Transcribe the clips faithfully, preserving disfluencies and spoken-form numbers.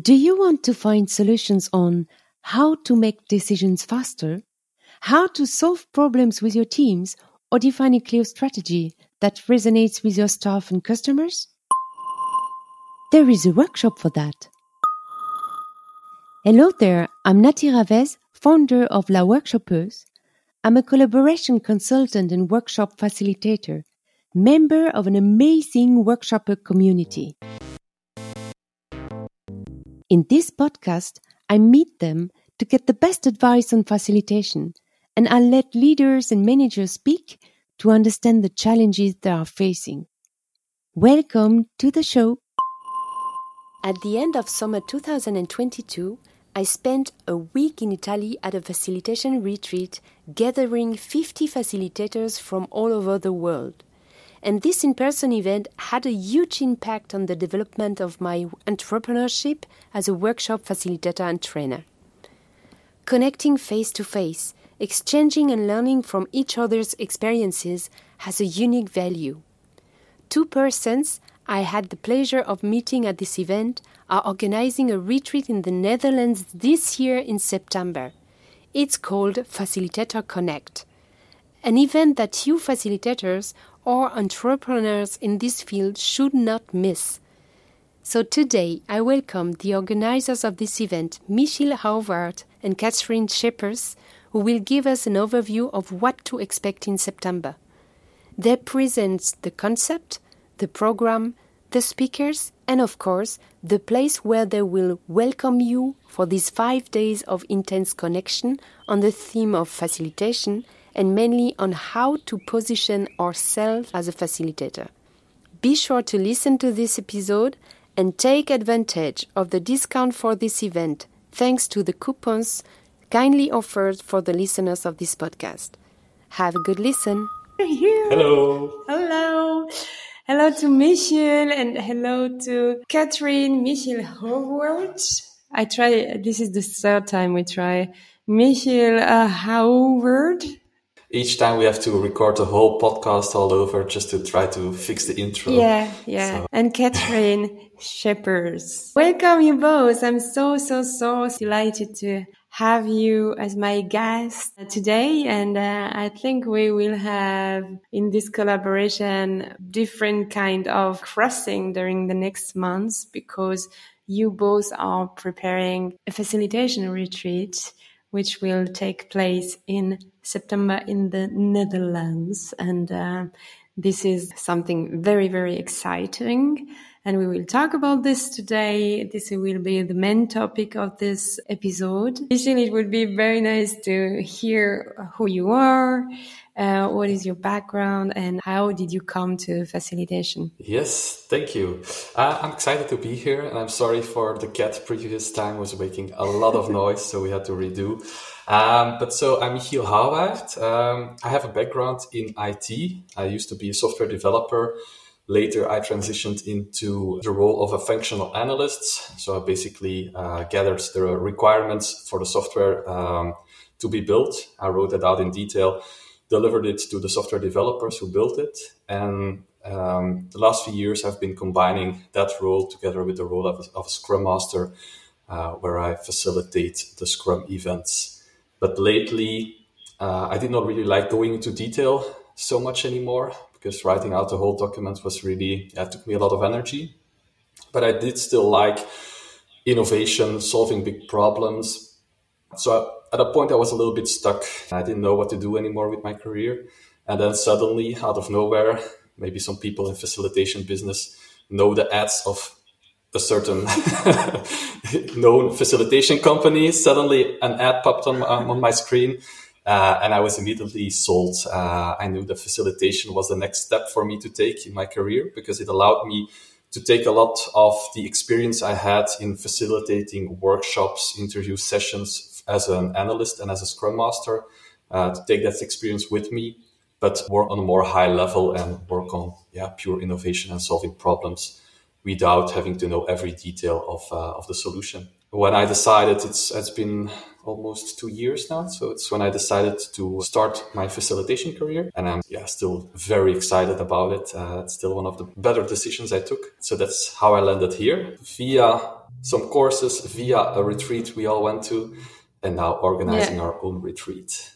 Do you want to find solutions on how to make decisions faster, how to solve problems with your teams, or define a clear strategy that resonates with your staff and customers? There is a workshop for that. Hello there, I'm Nathy Ravez, founder of La Workshopeuse. I'm a collaboration consultant and workshop facilitator, member of an amazing workshopper community. In this podcast, I meet them to get the best advice on facilitation, and I let leaders and managers speak to understand the challenges they are facing. Welcome to the show. At the end of summer two thousand twenty-two, I spent a week in Italy at a facilitation retreat, gathering fifty facilitators from all over the world. And this in-person event had a huge impact on the development of my entrepreneurship as a workshop facilitator and trainer. Connecting face-to-face, exchanging and learning from each other's experiences has a unique value. Two persons I had the pleasure of meeting at this event are organizing a retreat in the Netherlands this year in September. It's called Facilitators Connect, an event that you facilitators or entrepreneurs in this field should not miss. So today, I welcome the organizers of this event, Michiel Hauwaert and Katrien Schepers, who will give us an overview of what to expect in September. They present the concept, the program, the speakers, and of course, the place where they will welcome you for these five days of intense connection on the theme of facilitation and mainly on how to position ourselves as a facilitator. Be sure to listen to this episode and take advantage of the discount for this event thanks to the coupons kindly offered for the listeners of this podcast. Have a good listen. Hello. Hello. Hello to Michiel and hello to Katrien, Michiel Hauwaert. I try, this is the third time we try Michiel uh, Hauwaert. Each time we have to record the whole podcast all over just to try to fix the intro. Yeah, yeah. So. And Katrien Schepers. Welcome you both. I'm so, so, so delighted to have you as my guest today. And uh, I think we will have in this collaboration different kind of crossing during the next months because you both are preparing a facilitation retreat which will take place in September in the Netherlands. And uh, this is something very, very exciting. And we will talk about this today. This will be the main topic of this episode. Initially, it would be very nice to hear who you are, uh, what is your background, and how did you come to facilitation? Yes, thank you. Uh, I'm excited to be here, and I'm sorry for the cat. Previous time was making a lot of noise, so we had to redo. Um, but so I'm Michiel Hauwaert. Um, I have a background in I T. I used to be a software developer. Later, I transitioned into the role of a functional analyst. So I basically uh, gathered the requirements for the software um, to be built. I wrote that out in detail, delivered it to the software developers who built it. And um, the last few years, I've been combining that role together with the role of a, of a Scrum Master, uh, where I facilitate the Scrum events. But lately, uh, I did not really like going into detail so much anymore, because writing out the whole document was really, yeah, took me a lot of energy. But I did still like innovation, solving big problems. So at a point, I was a little bit stuck. I didn't know what to do anymore with my career. And then suddenly, out of nowhere, maybe some people in facilitation business know the ads of a certain known facilitation company. Suddenly, an ad popped on, um, on my screen. Uh, and I was immediately sold. Uh, I knew that facilitation was the next step for me to take in my career because it allowed me to take a lot of the experience I had in facilitating workshops, interview sessions as an analyst and as a Scrum Master, uh, to take that experience with me, but work on a more high level and work on yeah pure innovation and solving problems. without having to know every detail of uh, of the solution. When I decided, it's it's been almost two years now, so it's when I decided to start my facilitation career, and I'm yeah still very excited about it. Uh, it's still one of the better decisions I took. So that's how I landed here, via some courses, via a retreat we all went to, and now organizing yeah. our own retreat.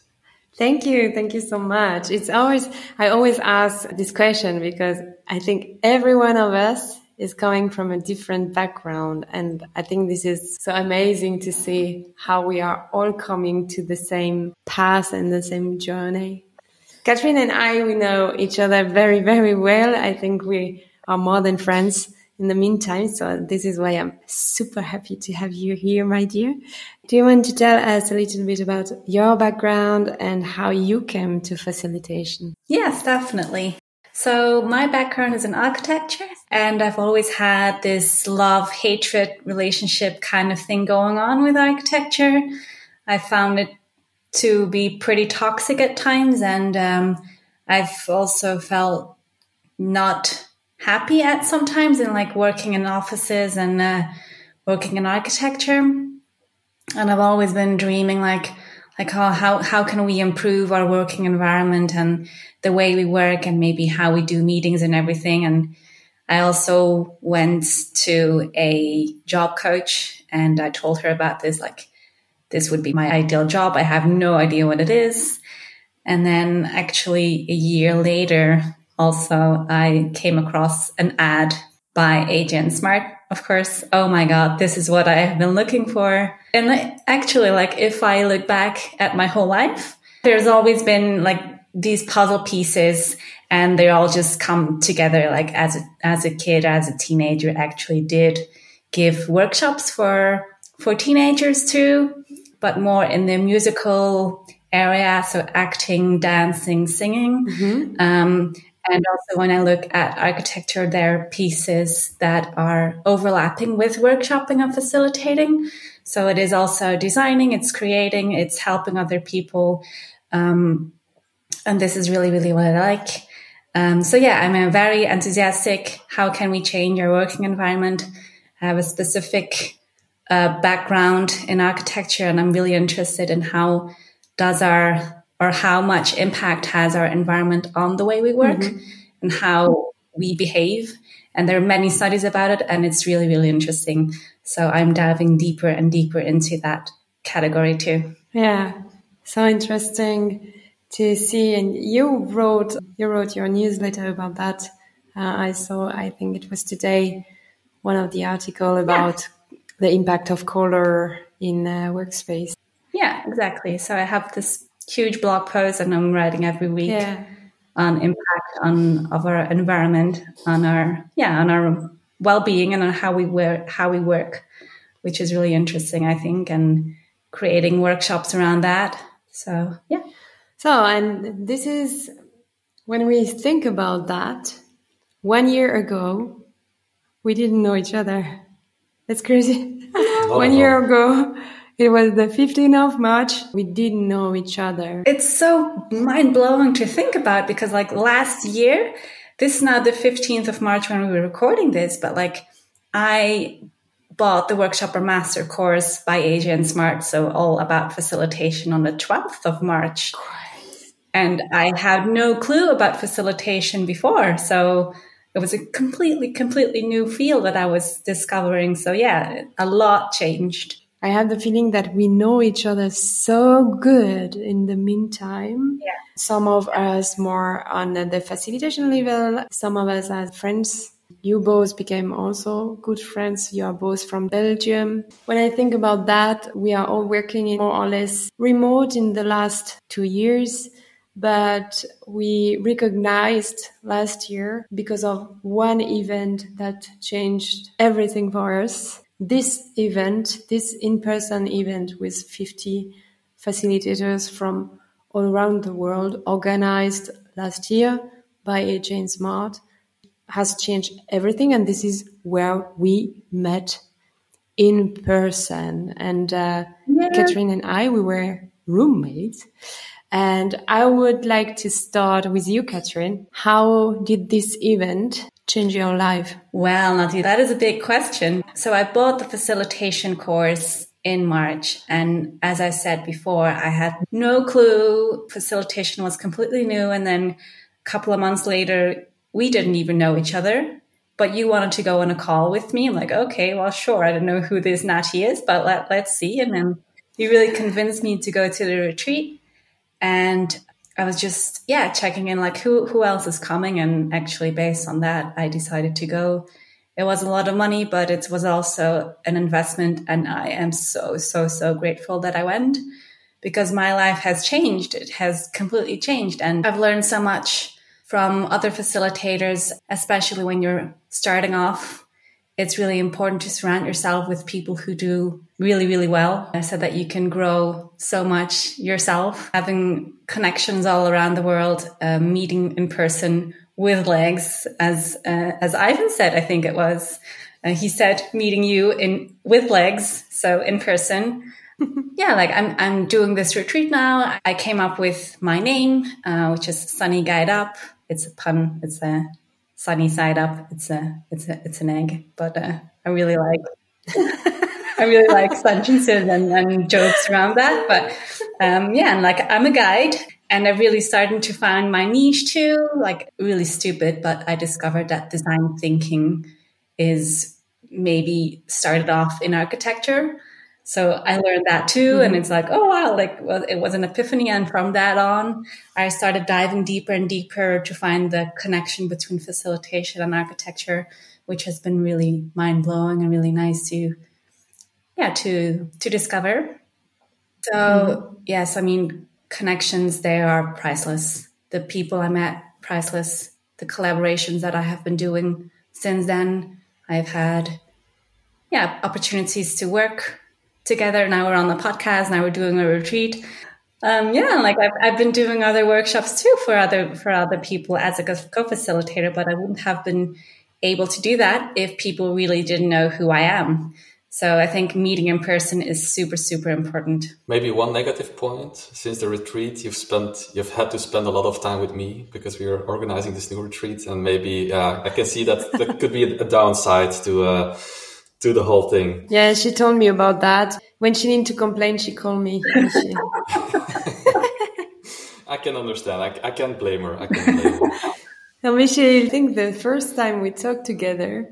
Thank you. Thank you so much. It's always, I always ask this question because I think every one of us is coming from a different background. And I think this is so amazing to see how we are all coming to the same path and the same journey. Katrien and I, we know each other very, very well. I think we are more than friends in the meantime. So this is why I'm super happy to have you here, my dear. Do you want to tell us a little bit about your background and how you came to facilitation? Yes, definitely. So my background is in architecture, and I've always had this love-hatred relationship kind of thing going on with architecture. I found it to be pretty toxic at times, and um, I've also felt not happy at sometimes in like working in offices and uh, working in architecture. And I've always been dreaming like, like how, how, how can we improve our working environment and the way we work and maybe how we do meetings and everything. And I also went to a job coach and I told her about this, like, this would be my ideal job. I have no idea what it is. And then actually a year later, also, I came across an ad by A J and Smart, of course. Oh my God, this is what I have been looking for. And actually, like, if I look back at my whole life, there's always been like these puzzle pieces and they all just come together. Like as a, as a kid, as a teenager, actually did give workshops for, for teenagers too, but more in the musical area. So acting, dancing, singing. Mm-hmm. Um, And also when I look at architecture, there are pieces that are overlapping with workshopping and facilitating. So it is also designing, it's creating, it's helping other people. Um, and this is really, really what I like. Um, so yeah, I'm a very enthusiastic. How can we change our working environment? I have a specific uh, background in architecture, and I'm really interested in how does our or how much impact has our environment on the way we work mm-hmm. and how we behave. And there are many studies about it, and it's really, really interesting. So I'm diving deeper and deeper into that category too. Yeah, so interesting to see. And you wrote you wrote your newsletter about that. Uh, I saw, I think it was today, one of the articles about yeah. the impact of color in uh, workspace. Yeah, exactly. So I have this huge blog post, and I'm writing every week yeah. on impact on of our environment, on our yeah, on our well-being, and on how we work, how we work, which is really interesting, I think, and creating workshops around that. So yeah. So, and this is when we think about that. One year ago, we didn't know each other. That's crazy. Oh. One year ago. It was the fifteenth of March. We didn't know each other. It's so mind-blowing to think about because, like, last year, this is now the fifteenth of March when we were recording this, but, like, I bought the Workshopper Master course by A J and Smart, so all about facilitation on the twelfth of March. And I had no clue about facilitation before, so it was a completely, completely new field that I was discovering. So, yeah, a lot changed. I have the feeling that we know each other so good in the meantime. Yeah. Some of us more on the facilitation level, some of us as friends. You both became also good friends. You are both from Belgium. When I think about that, we are all working more or less remote in the last two years. But we recognized last year because of one event that changed everything for us. This event, this in-person event with fifty facilitators from all around the world, organized last year by A J and Smart, has changed everything. And this is where we met in person. And uh, yeah. Katrien and I, we were roommates. And I would like to start with you, Katrien. How did this event change your life? Well, Nathy, that is a big question. So I bought the facilitation course in March. And as I said before, I had no clue. Facilitation was completely new. And then a couple of months later, we didn't even know each other. But you wanted to go on a call with me. I'm like, okay, well, sure. I don't know who this Nathy is, but let, let's see. And then you really convinced me to go to the retreat. And I was just, yeah, checking in, like, who, who else is coming? And actually, based on that, I decided to go. It was a lot of money, but it was also an investment. And I am so, so, so grateful that I went, because my life has changed. It has completely changed. And I've learned so much from other facilitators, especially when you're starting off. It's really important to surround yourself with people who do really, really well, so that you can grow so much yourself. Having connections all around the world, uh, meeting in person with legs, as uh, as Ivan said, I think it was. Uh, he said, meeting you in with legs, so in person. Yeah, like I'm I'm doing this retreat now. I came up with my name, uh, which is Sunny Guide Up. It's a pun. It's a sunny side up. It's a it's a it's an egg, but uh, I really like I really like sentences and, and jokes around that. But um, yeah, and like I'm a guide, and I really started to find my niche too. Like really stupid, but I discovered that design thinking is maybe started off in architecture. So I learned that too. And it's like, oh wow, like well, it was an epiphany. And from that on, I started diving deeper and deeper to find the connection between facilitation and architecture, which has been really mind blowing and really nice to, yeah, to, to discover. So mm-hmm. yes, I mean, connections, they are priceless. The people I met, priceless. The collaborations that I have been doing since then, I've had, yeah, opportunities to work together. Now we're on the podcast. Now we're doing a retreat. Um, yeah, like I've, I've been doing other workshops too for other for other people as a co-facilitator, but I wouldn't have been able to do that if people really didn't know who I am. So I think meeting in person is super, super important. Maybe one negative point: since the retreat, you've spent you've had to spend a lot of time with me because we are organizing this new retreat, and maybe uh, I can see that there could be a downside to. Uh, Do the whole thing. Yeah, she told me about that. When she needed to complain, she called me. She... I can understand. I, I can't blame her. I can't blame her. Now, Michiel, I think the first time we talked together,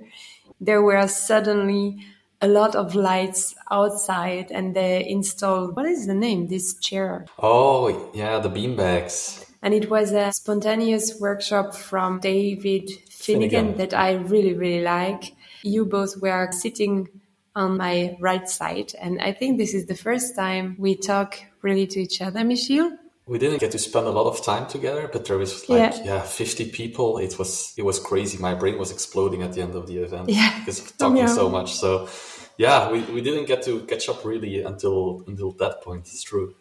there were suddenly a lot of lights outside, and they installed, what is the name? This chair. Oh, yeah, the beanbags. And it was a spontaneous workshop from David Finnegan, Finnegan. that I really, really like. You both were sitting on my right side. And I think this is the first time we talk really to each other, Michiel. We didn't get to spend a lot of time together, but there was like, yeah, yeah fifty people. It was it was crazy. My brain was exploding at the end of the event yeah. because of talking yeah. so much. So yeah, we, we didn't get to catch up really until, until that point. It's true.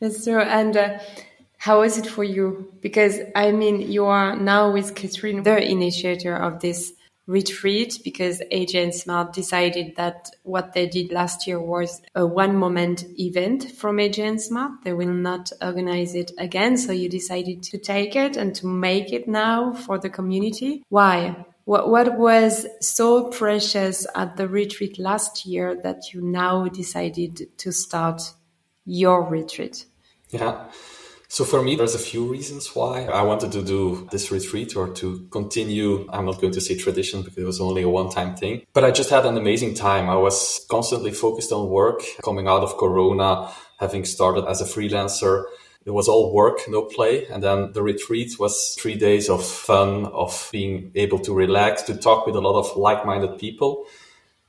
That's true. And uh, how is it for you? Because, I mean, you are now with Katrien, the initiator of this retreat, because A J and Smart decided that what they did last year was a one-moment event from A J and Smart. They will not organize it again, so you decided to take it and to make it now for the community. Why? What, what was so precious at the retreat last year that you now decided to start your retreat? Yeah. So for me, there's a few reasons why I wanted to do this retreat, or to continue. I'm not going to say tradition because it was only a one-time thing, but I just had an amazing time. I was constantly focused on work, coming out of Corona, having started as a freelancer. It was all work, no play. And then the retreat was three days of fun, of being able to relax, to talk with a lot of like-minded people.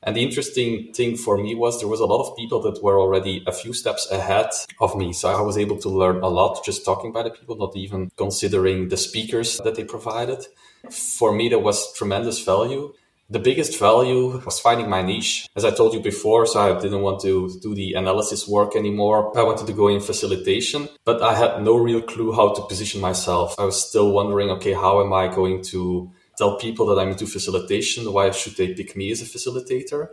And the interesting thing for me was there was a lot of people that were already a few steps ahead of me. So I was able to learn a lot just talking by the people, not even considering the speakers that they provided. For me, there was tremendous value. The biggest value was finding my niche. As I told you before, so I didn't want to do the analysis work anymore. I wanted to go in facilitation, but I had no real clue how to position myself. I was still wondering, okay, how am I going to tell people that I'm into facilitation? Why should they pick me as a facilitator?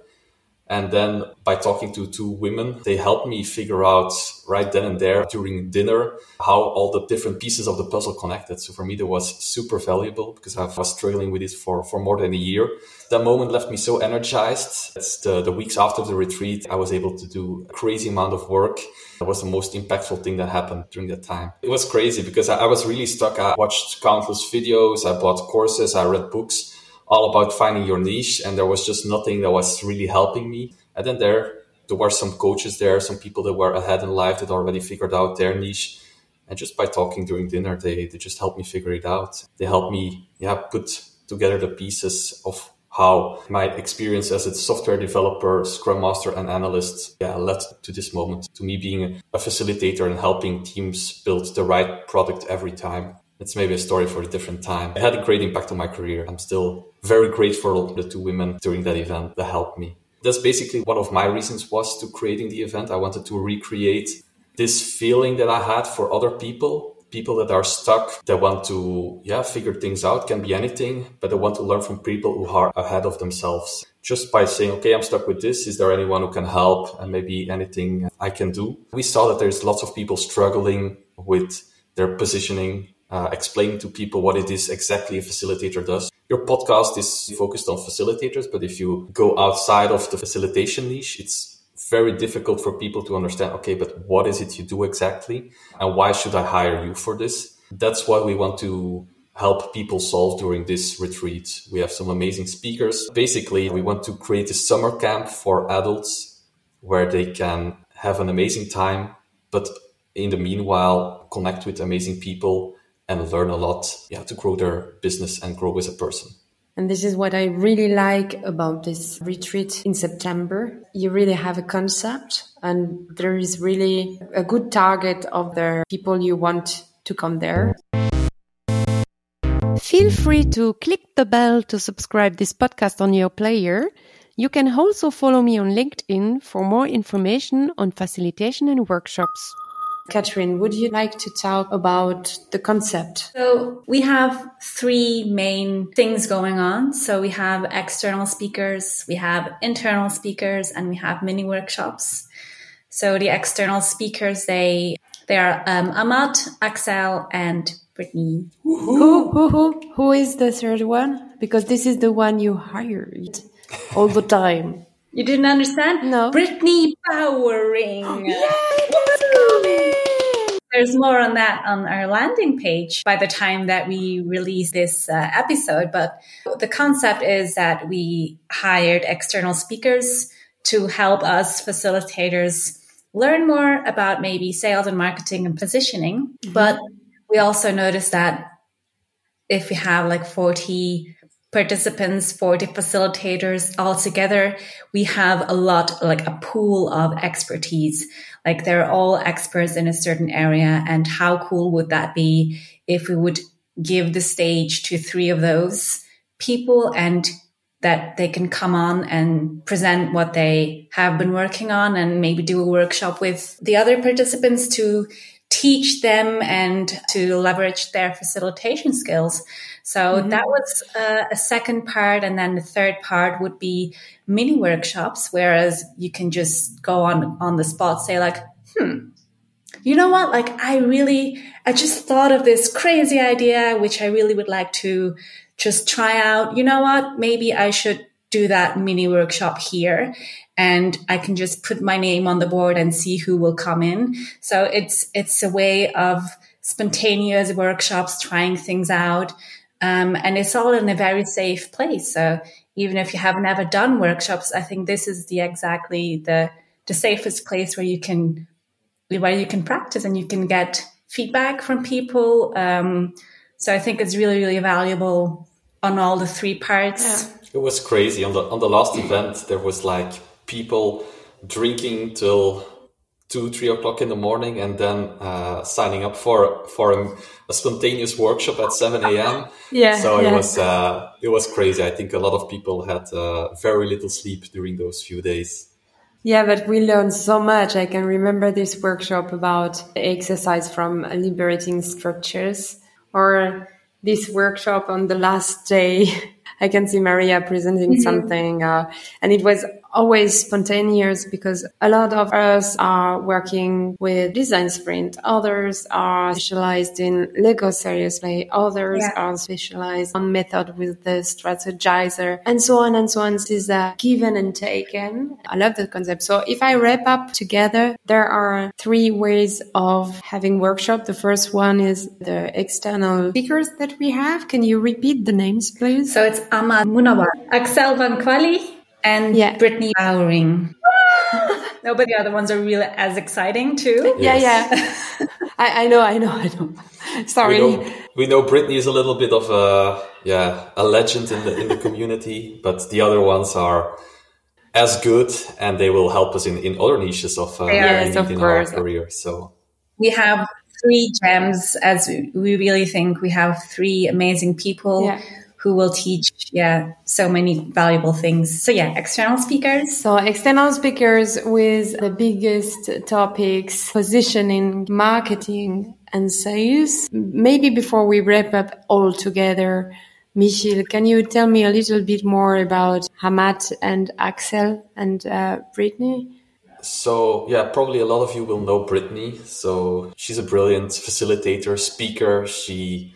And then by talking to two women, they helped me figure out right then and there during dinner how all the different pieces of the puzzle connected. So for me, that was super valuable because I was struggling with it for, for more than a year. That moment left me so energized. It's the, the weeks after the retreat, I was able to do a crazy amount of work. That was the most impactful thing that happened during that time. It was crazy because I, I was really stuck. I watched countless videos. I bought courses. I read books. All about finding your niche, and there was just nothing that was really helping me. And then there, there were some coaches there, some people that were ahead in life that already figured out their niche. And just by talking during dinner, they, they just helped me figure it out. They helped me yeah, put together the pieces of how my experience as a software developer, Scrum Master and analyst yeah, led to this moment, to me being a facilitator and helping teams build the right product every time. It's maybe a story for a different time. It had a great impact on my career. I'm still very grateful to the two women during that event that helped me. That's basically one of my reasons was to creating the event. I wanted to recreate this feeling that I had for other people, people that are stuck, that want to yeah, figure things out, can be anything, but they want to learn from people who are ahead of themselves. Just by saying, okay, I'm stuck with this. Is there anyone who can help? And maybe anything I can do. We saw that there's lots of people struggling with their positioning, Uh, explain to people what it is exactly a facilitator does. Your podcast is focused on facilitators, but if you go outside of the facilitation niche, it's very difficult for people to understand, okay, but what is it you do exactly? And why should I hire you for this? That's what we want to help people solve during this retreat. We have some amazing speakers. Basically, we want to create a summer camp for adults where they can have an amazing time, but in the meanwhile, connect with amazing people and learn a lot yeah, to grow their business and grow as a person. And this is what I really like about this retreat in September. You really have a concept and there is really a good target of the people you want to come there. Feel free to click the bell to subscribe this podcast on your player. You can also follow me on LinkedIn for more information on facilitation and workshops. Katrien, would you like to talk about the concept? So we have three main things going on. So we have external speakers, we have internal speakers, and we have mini workshops. So the external speakers, they they are um, Ahmad, Axelle, and Brittni. Who, who, who, who is the third one? Because this is the one you hired all the time. You didn't understand? No. Brittni Bowering. Oh, yay, that's coming. There's more on that on our landing page by the time that we release this uh, episode. But the concept is that we hired external speakers to help us facilitators learn more about maybe sales and marketing and positioning. Mm-hmm. But we also noticed that if we have like forty participants, forty facilitators all together, we have a lot, like a pool of expertise. Like they're all experts in a certain area. And how cool would that be if we would give the stage to three of those people and that they can come on and present what they have been working on and maybe do a workshop with the other participants to teach them and to leverage their facilitation skills. So mm-hmm. that was uh, a second part. And then the third part would be mini workshops, whereas you can just go on, on the spot, say like, hmm, you know what? Like I really, I just thought of this crazy idea, which I really would like to just try out. You know what? Maybe I should do that mini workshop here. And I can just put my name on the board and see who will come in. So it's it's a way of spontaneous workshops, trying things out. Um, and it's all in a very safe place. So even if you have never done workshops, I think this is the exactly the, the safest place where you can where you can practice and you can get feedback from people. Um, so I think it's really, really valuable on all the three parts. Yeah. It was crazy. On the on the last event, there was like people drinking till two, three o'clock in the morning and then uh, signing up for for a, a spontaneous workshop at seven a.m. Yeah, so it yeah. was uh, it was crazy. I think a lot of people had uh, very little sleep during those few days. Yeah, but we learned so much. I can remember this workshop about exercise from liberating structures or this workshop on the last day. I can see Maria presenting mm-hmm. something. Uh, and it was always spontaneous, because a lot of us are working with design sprint. Others are specialized in Lego serious play. Others yeah. are specialized on method with the strategizer, and so on and so on. This is a given and taken. I love the concept. So if I wrap up together, there are three ways of having workshop. The first one is the external speakers that we have. Can you repeat the names, please? So it's Ahmad Munawar, Axelle Vanquaillie, and yeah. Brittni Bowering. No, but the other ones are really as exciting too. Yes. Yeah, yeah. I, I know, I know, I know. Sorry. We know, we know Brittni is a little bit of a yeah a legend in the in the community, but the other ones are as good, and they will help us in, in other niches of uh, yes, of in course. Our career. So we have three gems, as we really think we have three amazing people. Yeah. Who will teach, yeah, so many valuable things. So yeah, external speakers. So external speakers with the biggest topics, positioning, marketing, and sales. Maybe before we wrap up all together, Michiel, can you tell me a little bit more about Ahmad and Axelle and uh, Brittni? So yeah, probably a lot of you will know Brittni. So she's a brilliant facilitator, speaker. She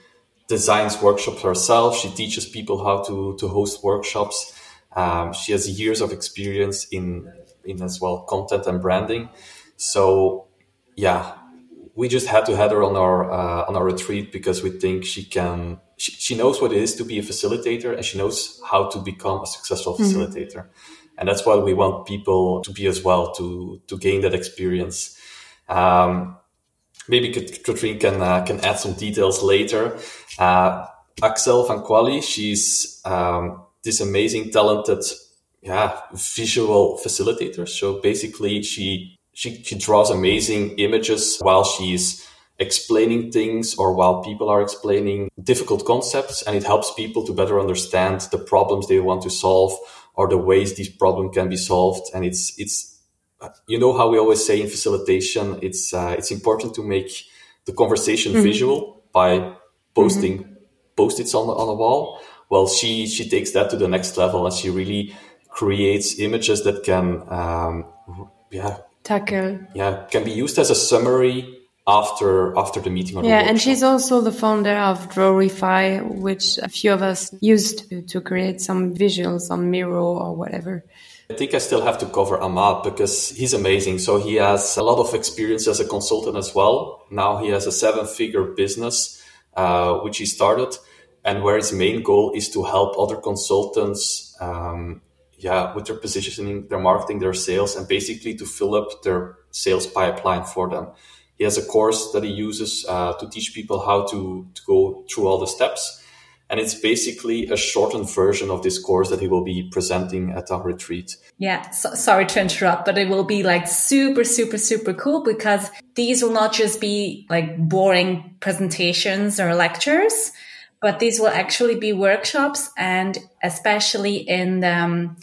designs workshops herself. She teaches people how to, to host workshops. Um, she has years of experience in, in as well content and branding. So yeah, we just had to have her on our, uh, on our retreat because we think she can, she, she knows what it is to be a facilitator, and she knows how to become a successful facilitator. Mm-hmm. And that's what we want people to be as well, to, to gain that experience. Um, Maybe Katrien can uh, can add some details later. Uh, Axelle Vanquaillie, she's um, this amazing, talented, yeah, visual facilitator. So basically, she she she draws amazing images while she's explaining things, or while people are explaining difficult concepts, and it helps people to better understand the problems they want to solve, or the ways these problems can be solved. And it's it's. You know how we always say in facilitation, it's uh, it's important to make the conversation mm-hmm. visual by posting mm-hmm. post-its on the, on the wall. Well, she she takes that to the next level, and she really creates images that can um, yeah tackle yeah can be used as a summary after after the meeting. Or yeah, the and she's also the founder of Drawify, which a few of us used to, to create some visuals on Miro or whatever. I think I still have to cover Ahmad because he's amazing. So he has a lot of experience as a consultant as well. Now he has a seven-figure business, uh, which he started, and where his main goal is to help other consultants, um, yeah, with their positioning, their marketing, their sales, and basically to fill up their sales pipeline for them. He has a course that he uses uh, to teach people how to, to go through all the steps. And it's basically a shortened version of this course that he will be presenting at our retreat. Yeah, so, sorry to interrupt, but it will be like super, super, super cool, because these will not just be like boring presentations or lectures, but these will actually be workshops, and especially in the, um,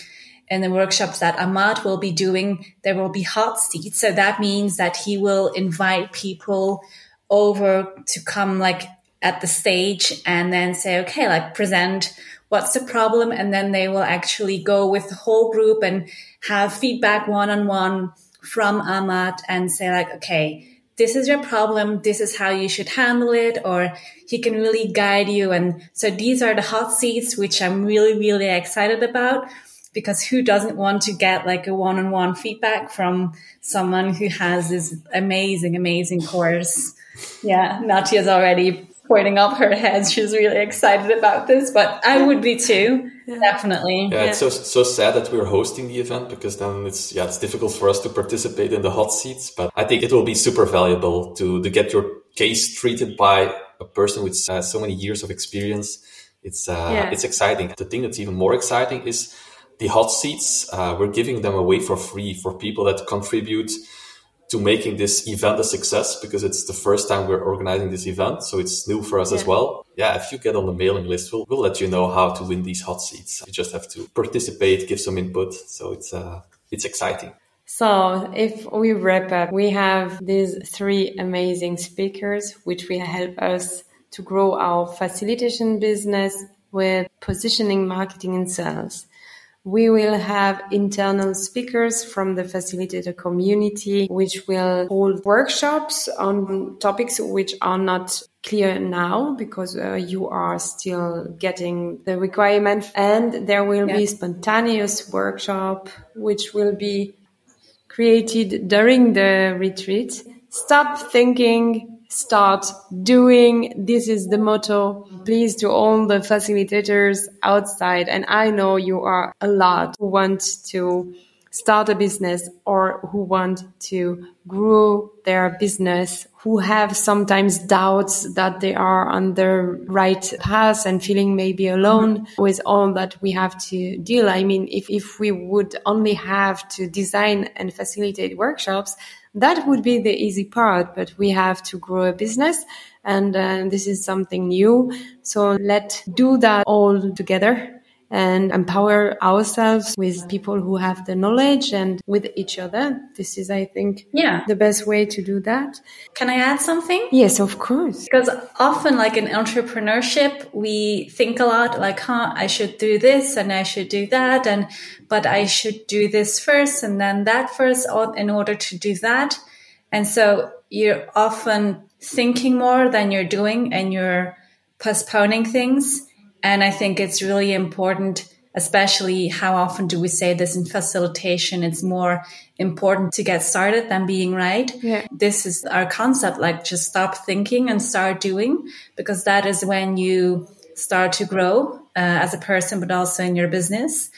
in the workshops that Ahmad will be doing, there will be hot seats. So that means that he will invite people over to come like at the stage and then say, okay, like present what's the problem. And then they will actually go with the whole group and have feedback one-on-one from Ahmad and say like, okay, this is your problem. This is how you should handle it. Or he can really guide you. And so these are the hot seats, which I'm really, really excited about, because who doesn't want to get like a one-on-one feedback from someone who has this amazing, amazing course? Yeah. Nathy is already pointing up her head. She's really excited about this, but I would be too, definitely. Yeah, yeah. It's so so sad that we're hosting the event, because then it's yeah it's difficult for us to participate in the hot seats. But I think it will be super valuable to to get your case treated by a person with uh, so many years of experience. It's uh, yeah. it's exciting. The thing that's even more exciting is the hot seats. Uh, we're giving them away for free for people that contribute to making this event a success, because it's the first time we're organizing this event. So it's new for us yeah. as well. Yeah, if you get on the mailing list, we'll, we'll let you know how to win these hot seats. You just have to participate, give some input. So it's uh, it's exciting. So if we wrap up, we have these three amazing speakers, which will help us to grow our facilitation business with positioning, marketing, and sales. We will have internal speakers from the facilitator community, which will hold workshops on topics which are not clear now because uh, you are still getting the requirement. And there will yeah. be spontaneous workshop, which will be created during the retreat. Stop thinking, start doing. This is the motto. Please, to all the facilitators outside, and I know you are a lot who want to start a business or who want to grow their business, who have sometimes doubts that they are on the right path and feeling maybe alone mm-hmm. with all that we have to deal. I mean, if, if we would only have to design and facilitate workshops, that would be the easy part, but we have to grow a business. And uh, this is something new. So let's do that all together and empower ourselves with people who have the knowledge and with each other. This is, I think, yeah. the best way to do that. Can I add something? Yes, of course. Because often, like in entrepreneurship, we think a lot like, huh, I should do this and I should do that, and but I should do this first and then that first in order to do that. And so you're often thinking more than you're doing and you're postponing things. And I think it's really important, especially how often do we say this in facilitation, it's more important to get started than being right. Yeah. This is our concept, like just stop thinking and start doing, because that is when you start to grow uh, as a person, but also in your business.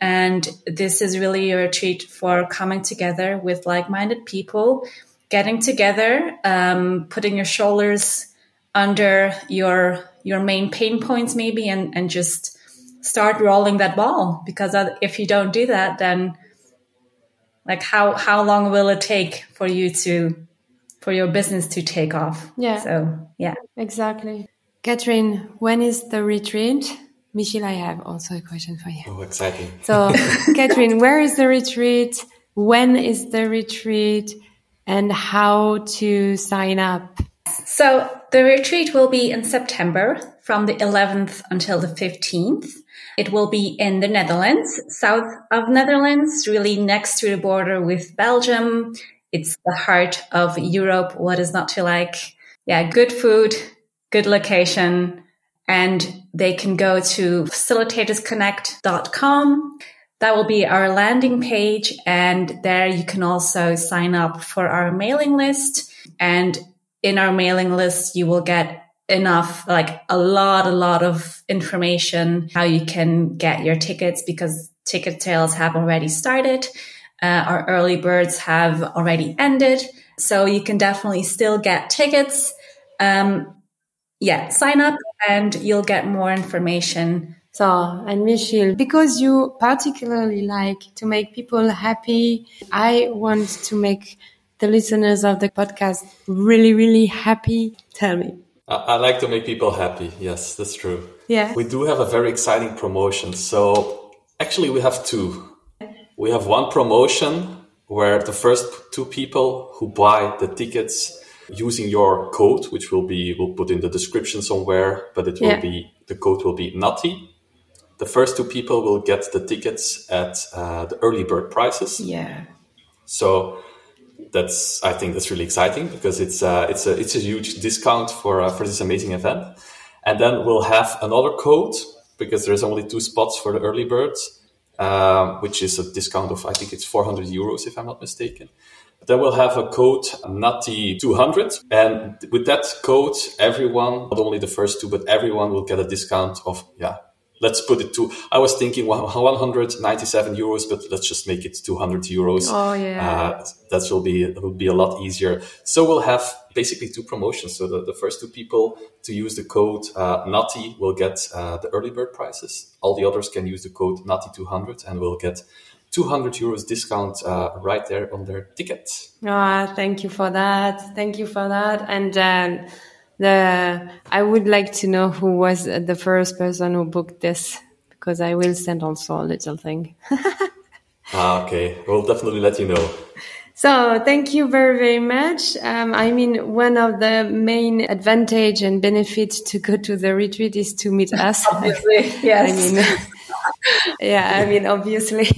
And this is really a retreat for coming together with like-minded people, getting together, um, putting your shoulders under your your main pain points maybe, and, and just start rolling that ball, because if you don't do that, then like how, how long will it take for you to, for your business to take off? Yeah. So, yeah. Exactly. Katrien, when is the retreat? Michiel, I have also a question for you. Oh, exciting. So Katrien, where is the retreat? When is the retreat and how to sign up? So the retreat will be in September from the eleventh until the fifteenth. It will be in the Netherlands, south of Netherlands, really next to the border with Belgium. It's the heart of Europe. What is not to like? Yeah, good food, good location. And they can go to facilitators connect dot com. That will be our landing page. And there you can also sign up for our mailing list. And in our mailing list, you will get enough, like a lot, a lot of information, how you can get your tickets, because ticket sales have already started. Uh, our early birds have already ended. So you can definitely still get tickets. Um, yeah, sign up and you'll get more information. So, and Michiel, because you particularly like to make people happy, I want to make the listeners of the podcast really, really happy. Tell me. I, I like to make people happy. Yes, that's true. Yeah. We do have a very exciting promotion. So actually we have two. We have one promotion where the first two people who buy the tickets using your code, which will be, we'll put in the description somewhere, but it will yeah. be, the code will be Nathy. The first two people will get the tickets at uh, the early bird prices. Yeah. So That's, I think that's really exciting, because it's uh, it's a it's a huge discount for uh, for this amazing event. And then we'll have another code, because there's only two spots for the early birds, um, which is a discount of, I think it's four hundred euros if I'm not mistaken. But then we'll have a code Nathy two hundred, and with that code, everyone, not only the first two, but everyone will get a discount of yeah. Let's put it to, I was thinking one hundred ninety-seven euros, but let's just make it two hundred euros. Oh, yeah. Uh, that will be, that will be a lot easier. So we'll have basically two promotions. So the, the first two people to use the code uh, Nathy will get uh, the early bird prices. All the others can use the code Nathy two hundred and will get two hundred euros discount uh, right there on their ticket. Ah, oh, thank you for that. Thank you for that. And um, The, I would like to know who was the first person who booked this, because I will send also a little thing. ah, okay, we'll definitely let you know. So thank you very, very much. Um, I mean, one of the main advantage and benefits to go to the retreat is to meet us. Obviously, yes. I mean, Yeah, I mean, obviously.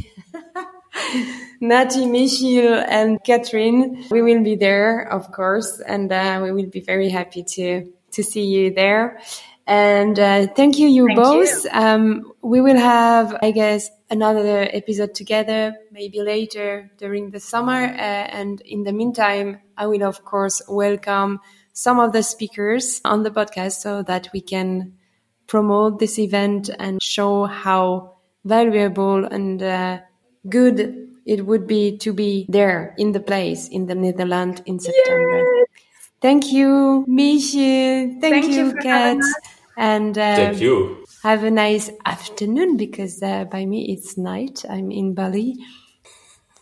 Nathy, Michiel and Katrien, we will be there, of course, and uh, we will be very happy to to see you there. And uh, thank you, you thank both. You. Um, we will have, I guess, another episode together, maybe later during the summer. Uh, and in the meantime, I will, of course, welcome some of the speakers on the podcast so that we can promote this event and show how valuable and uh, good it would be to be there in the place in the Netherlands in September. Yay! Thank you, Michiel. Thank, Thank you, you Kat. And um, Thank you. Have a nice afternoon because uh, by me it's night. I'm in Bali.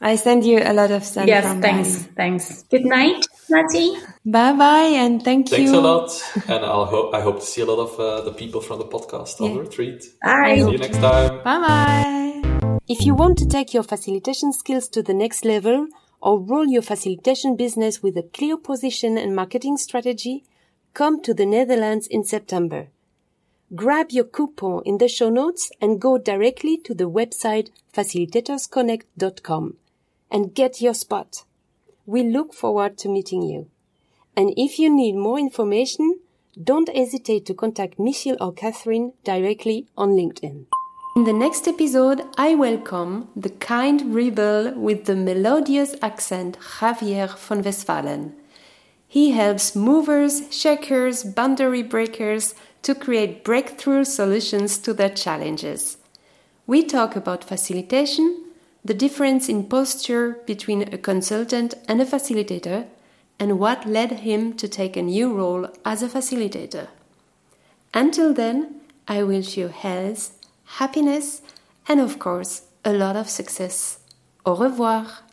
I send you a lot of sun. Yes, from thanks. Bali. Thanks. Good night, Nathy. Bye bye, and thank Thanks you. Thanks a lot, and I'll hope I hope to see a lot of uh, the people from the podcast yeah. on the retreat. Bye. See you next time. Bye bye. If you want to take your facilitation skills to the next level, or roll your facilitation business with a clear position and marketing strategy, come to the Netherlands in September. Grab your coupon in the show notes and go directly to the website facilitators connect dot com and get your spot. We look forward to meeting you. And if you need more information, don't hesitate to contact Michiel or Katrien directly on LinkedIn. In the next episode, I welcome the kind rebel with the melodious accent Javier von Westphalen. He helps movers, shakers, boundary breakers to create breakthrough solutions to their challenges. We talk about facilitation, the difference in posture between a consultant and a facilitator, and what led him to take a new role as a facilitator. Until then, I wish you health, happiness, and of course, a lot of success. Au revoir!